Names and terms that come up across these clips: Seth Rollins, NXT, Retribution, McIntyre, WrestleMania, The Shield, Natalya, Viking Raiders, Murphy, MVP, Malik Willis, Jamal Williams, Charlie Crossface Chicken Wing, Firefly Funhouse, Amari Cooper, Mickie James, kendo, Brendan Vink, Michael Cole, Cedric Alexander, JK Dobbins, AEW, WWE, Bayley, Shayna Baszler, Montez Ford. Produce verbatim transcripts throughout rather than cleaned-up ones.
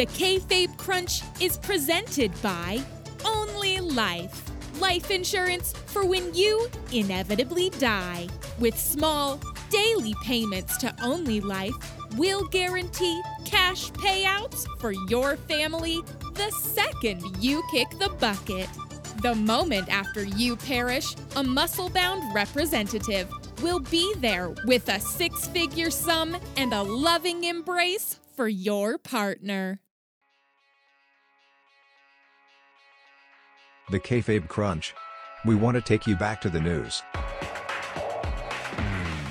The Kayfabe Crunch is presented by Only Life. Life insurance for when you inevitably die. With small, daily payments to Only Life, we'll guarantee cash payouts for your family the second you kick the bucket. The moment after you perish, a muscle-bound representative will be there with a six-figure sum and a loving embrace for your partner. The Kayfabe Crunch. We want to take you back to the news.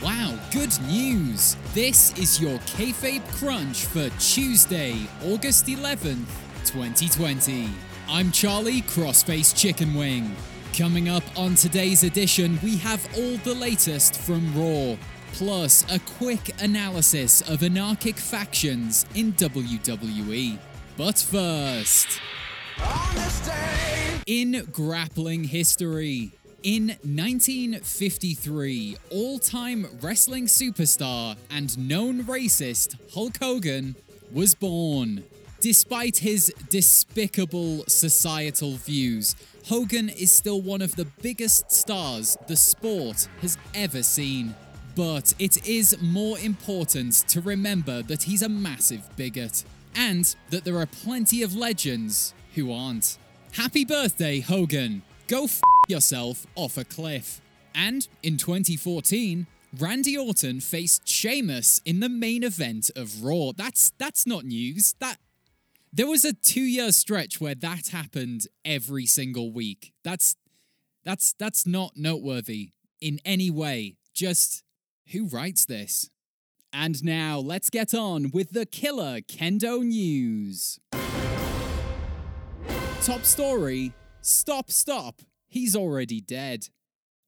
Wow, good news! This is your Kayfabe Crunch for Tuesday, August eleventh, twenty twenty. I'm Charlie Crossface Chicken Wing. Coming up on today's edition, we have all the latest from Raw, plus a quick analysis of anarchic factions in W W E. But first, on this day in grappling history, in nineteen fifty-three, all-time wrestling superstar and known racist Hulk Hogan was born. Despite his despicable societal views, Hogan is still one of the biggest stars the sport has ever seen. But it is more important to remember that he's a massive bigot, and that there are plenty of legends who aren't. Happy birthday, Hogan. Go f*** yourself off a cliff. And in twenty fourteen, Randy Orton faced Sheamus in the main event of Raw. That's that's not news. That... There was a two-year stretch where that happened every single week. That's that's that's not noteworthy in any way. Just who writes this? And now let's get on with the killer Kendo news. Top story, stop, stop, he's already dead.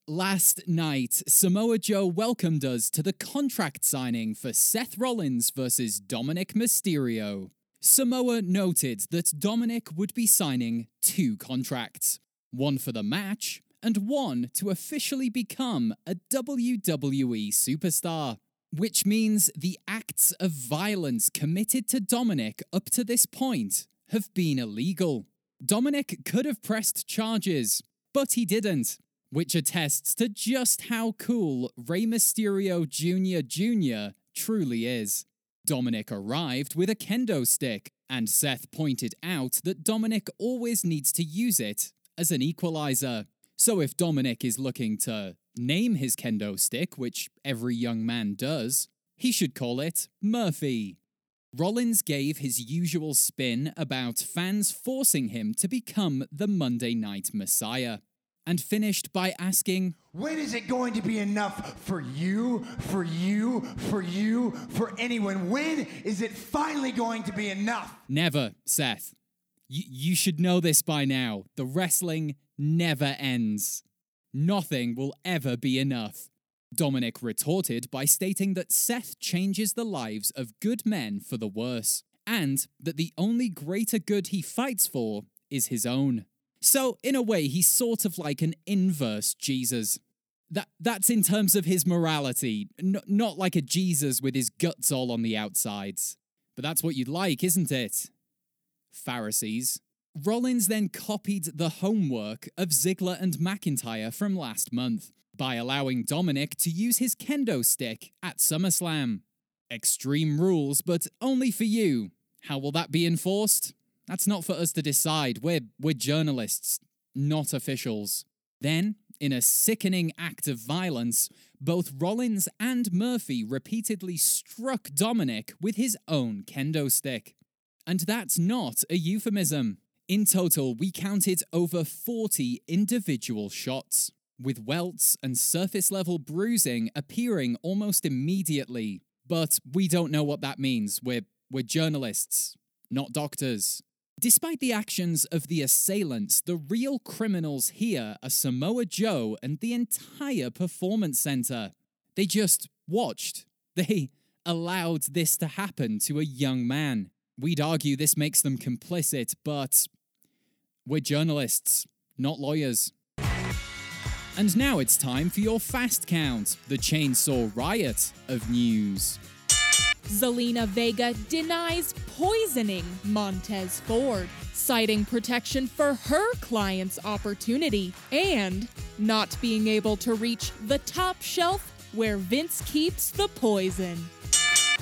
Last night, Samoa Joe welcomed us to the contract signing for Seth Rollins versus Dominic Mysterio. Samoa noted that Dominic would be signing two contracts, one for the match and one to officially become a W W E superstar, which means the acts of violence committed to Dominic up to this point have been illegal. Dominic could have pressed charges, but he didn't, which attests to just how cool Rey Mysterio Junior Junior truly is. Dominic arrived with a kendo stick, and Seth pointed out that Dominic always needs to use it as an equalizer. So if Dominic is looking to name his kendo stick, which every young man does, he should call it Murphy. Rollins gave his usual spin about fans forcing him to become the Monday Night Messiah, and finished by asking, "When is it going to be enough for you, for you, for you, for anyone? When is it finally going to be enough?" Never, Seth. Y- you should know this by now. The wrestling never ends. Nothing will ever be enough. Dominic retorted by stating that Seth changes the lives of good men for the worse, and that the only greater good he fights for is his own. So, in a way, he's sort of like an inverse Jesus. That That's in terms of his morality, N- not like a Jesus with his guts all on the outsides. But that's what you'd like, isn't it? Pharisees. Rollins then copied the homework of Ziegler and McIntyre from last month by allowing Dominic to use his kendo stick at SummerSlam. Extreme rules, but only for you. How will that be enforced? That's not for us to decide. We're, we're journalists, not officials. Then, in a sickening act of violence, both Rollins and Murphy repeatedly struck Dominic with his own kendo stick. And that's not a euphemism. In total, we counted over forty individual shots, with welts and surface-level bruising appearing almost immediately. But we don't know what that means. We're, we're journalists, not doctors. Despite the actions of the assailants, the real criminals here are Samoa Joe and the entire performance center. They just watched. They allowed this to happen to a young man. We'd argue this makes them complicit, but we're journalists, not lawyers. And now it's time for your fast count, the Chainsaw Riot of news. Zelina Vega denies poisoning Montez Ford, citing protection for her client's opportunity, and not being able to reach the top shelf where Vince keeps the poison.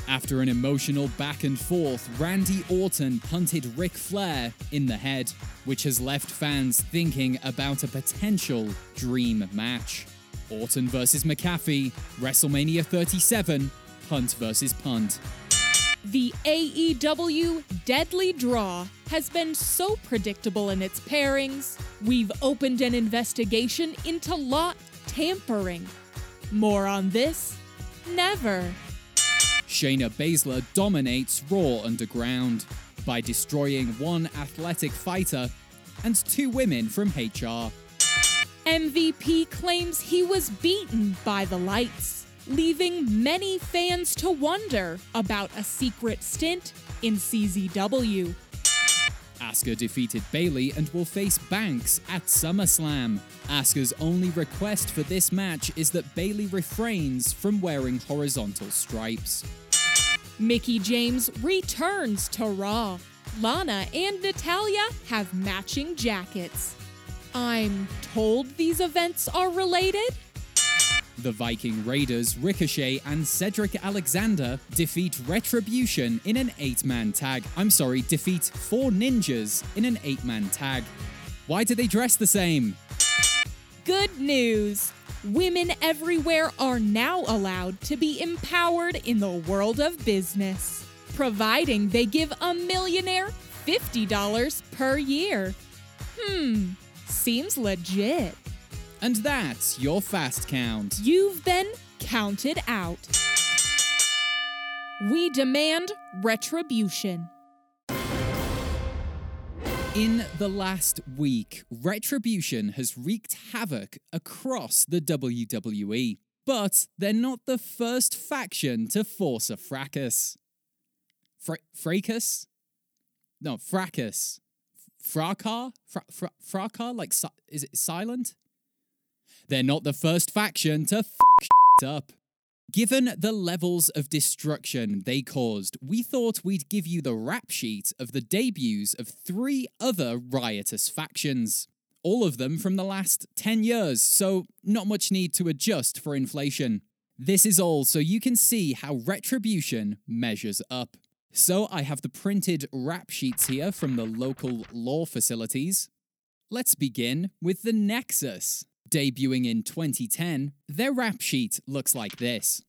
After an emotional back and forth, Randy Orton punted Ric Flair in the head, which has left fans thinking about a potential dream match. Orton versus McAfee, WrestleMania thirty-seven, punt versus punt. The A E W Deadly Draw has been so predictable in its pairings, we've opened an investigation into lot tampering. More on this, never. Shayna Baszler dominates Raw Underground by destroying one athletic fighter and two women from H R. M V P claims he was beaten by the lights, leaving many fans to wonder about a secret stint in C Z W. Asuka defeated Bayley and will face Banks at SummerSlam. Asuka's only request for this match is that Bayley refrains from wearing horizontal stripes. Mickie James returns to Raw. Lana and Natalya have matching jackets. I'm told these events are related? The Viking Raiders, Ricochet, and Cedric Alexander defeat Retribution in an eight-man tag. I'm sorry, defeat four ninjas in an eight-man tag. Why do they dress the same? Good news! Women everywhere are now allowed to be empowered in the world of business, providing they give a millionaire fifty dollars per year. Hmm, seems legit. And that's your fast count. You've been counted out. We demand retribution. In the last week, retribution has wreaked havoc across the W W E. But they're not the first faction to force a fracas. Fra- fracas? No, fracas. Fracas? Fra- fra- fracas? Like, si- is it silent? They're not the first faction to f*** shit up. Given the levels of destruction they caused, we thought we'd give you the rap sheet of the debuts of three other riotous factions. All of them from the last ten years, so not much need to adjust for inflation. This is all so you can see how retribution measures up. So I have the printed rap sheets here from the local law facilities. Let's begin with the Nexus. Debuting in twenty ten, their rap sheet looks like this.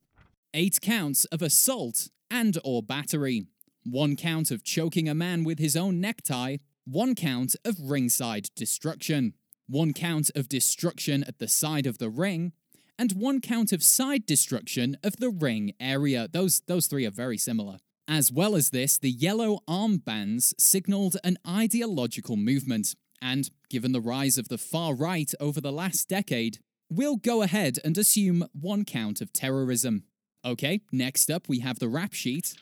Eight counts of assault and or battery. One count of choking a man with his own necktie. One count of ringside destruction. One count of destruction at the side of the ring. And one count of side destruction of the ring area. Those, those three are very similar. As well as this, the yellow armbands signalled an ideological movement. And, given the rise of the far right over the last decade, we'll go ahead and assume one count of terrorism. Okay, next up we have the rap sheet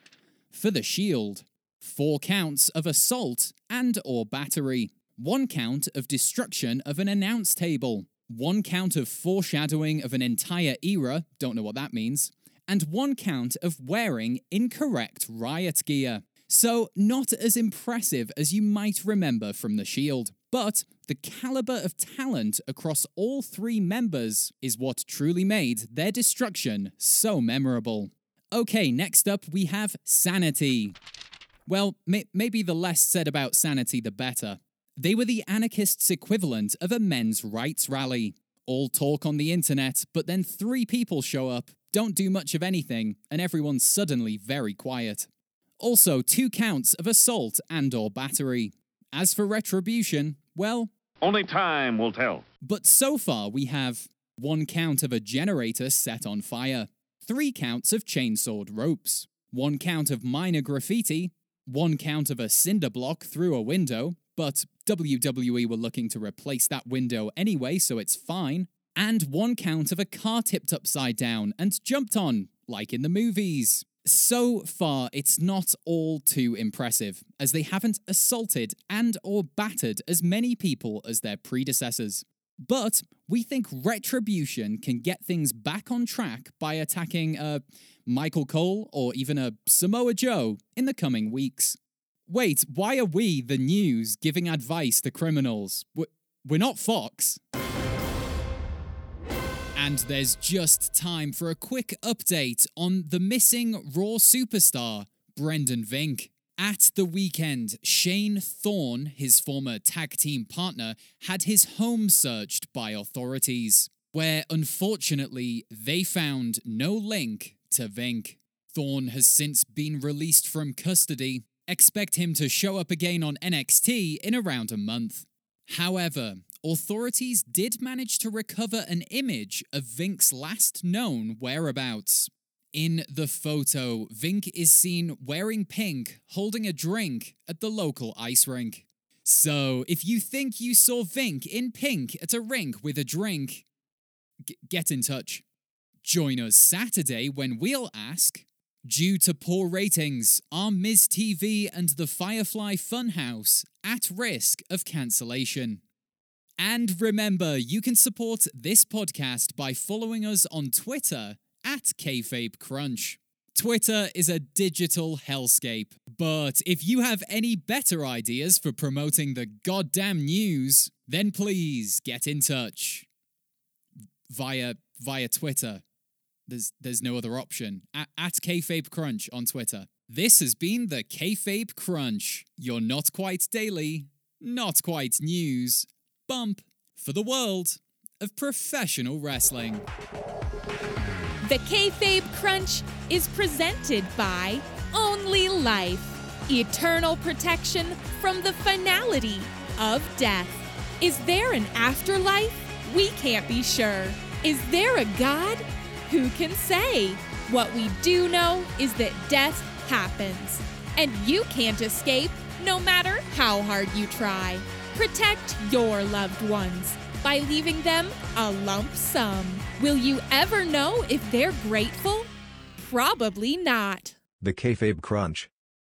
for The Shield. Four counts of assault and or battery. One count of destruction of an announce table. One count of foreshadowing of an entire era, don't know what that means. And one count of wearing incorrect riot gear. So, not as impressive as you might remember from The Shield. But the caliber of talent across all three members is what truly made their destruction so memorable. Okay, next up we have Sanity. Well, may- maybe the less said about Sanity the better. They were the anarchists' equivalent of a men's rights rally. All talk on the internet, but then three people show up, don't do much of anything, and everyone's suddenly very quiet. Also, two counts of assault and or battery. As for retribution, well... only time will tell. But so far we have one count of a generator set on fire, three counts of chainsawed ropes, one count of minor graffiti, one count of a cinder block through a window, but W W E were looking to replace that window anyway, so it's fine, and one count of a car tipped upside down and jumped on, like in the movies. So far, it's not all too impressive, as they haven't assaulted and or battered as many people as their predecessors. But we think Retribution can get things back on track by attacking, uh, Michael Cole, or even a Samoa Joe in the coming weeks. Wait, why are we, the news, giving advice to criminals? We're, we're not Fox. And there's just time for a quick update on the missing Raw superstar, Brendan Vink. At the weekend, Shane Thorne, his former tag team partner, had his home searched by authorities, where unfortunately they found no link to Vink. Thorne has since been released from custody. Expect him to show up again on N X T in around a month. However, authorities did manage to recover an image of Vink's last known whereabouts. In the photo, Vink is seen wearing pink, holding a drink at the local ice rink. So, if you think you saw Vink in pink at a rink with a drink, g- get in touch. Join us Saturday when we'll ask, due to poor ratings, are Miz T V and the Firefly Funhouse at risk of cancellation? And remember, you can support this podcast by following us on Twitter at Kayfabe Crunch. Twitter is a digital hellscape, but if you have any better ideas for promoting the goddamn news, then please get in touch via via Twitter. There's there's no other option. At, at Kayfabe Crunch on Twitter. This has been the Kayfabe Crunch. You're not quite daily, not quite news bump for the world of professional wrestling. The Kayfabe Crunch is presented by Only Life, eternal protection from the finality of death. Is there an afterlife? We can't be sure. Is there a God? Who can say? What we do know is that death happens, and you can't escape no matter how hard you try. Protect your loved ones by leaving them a lump sum. Will you ever know if they're grateful? Probably not. The Kayfabe Crunch.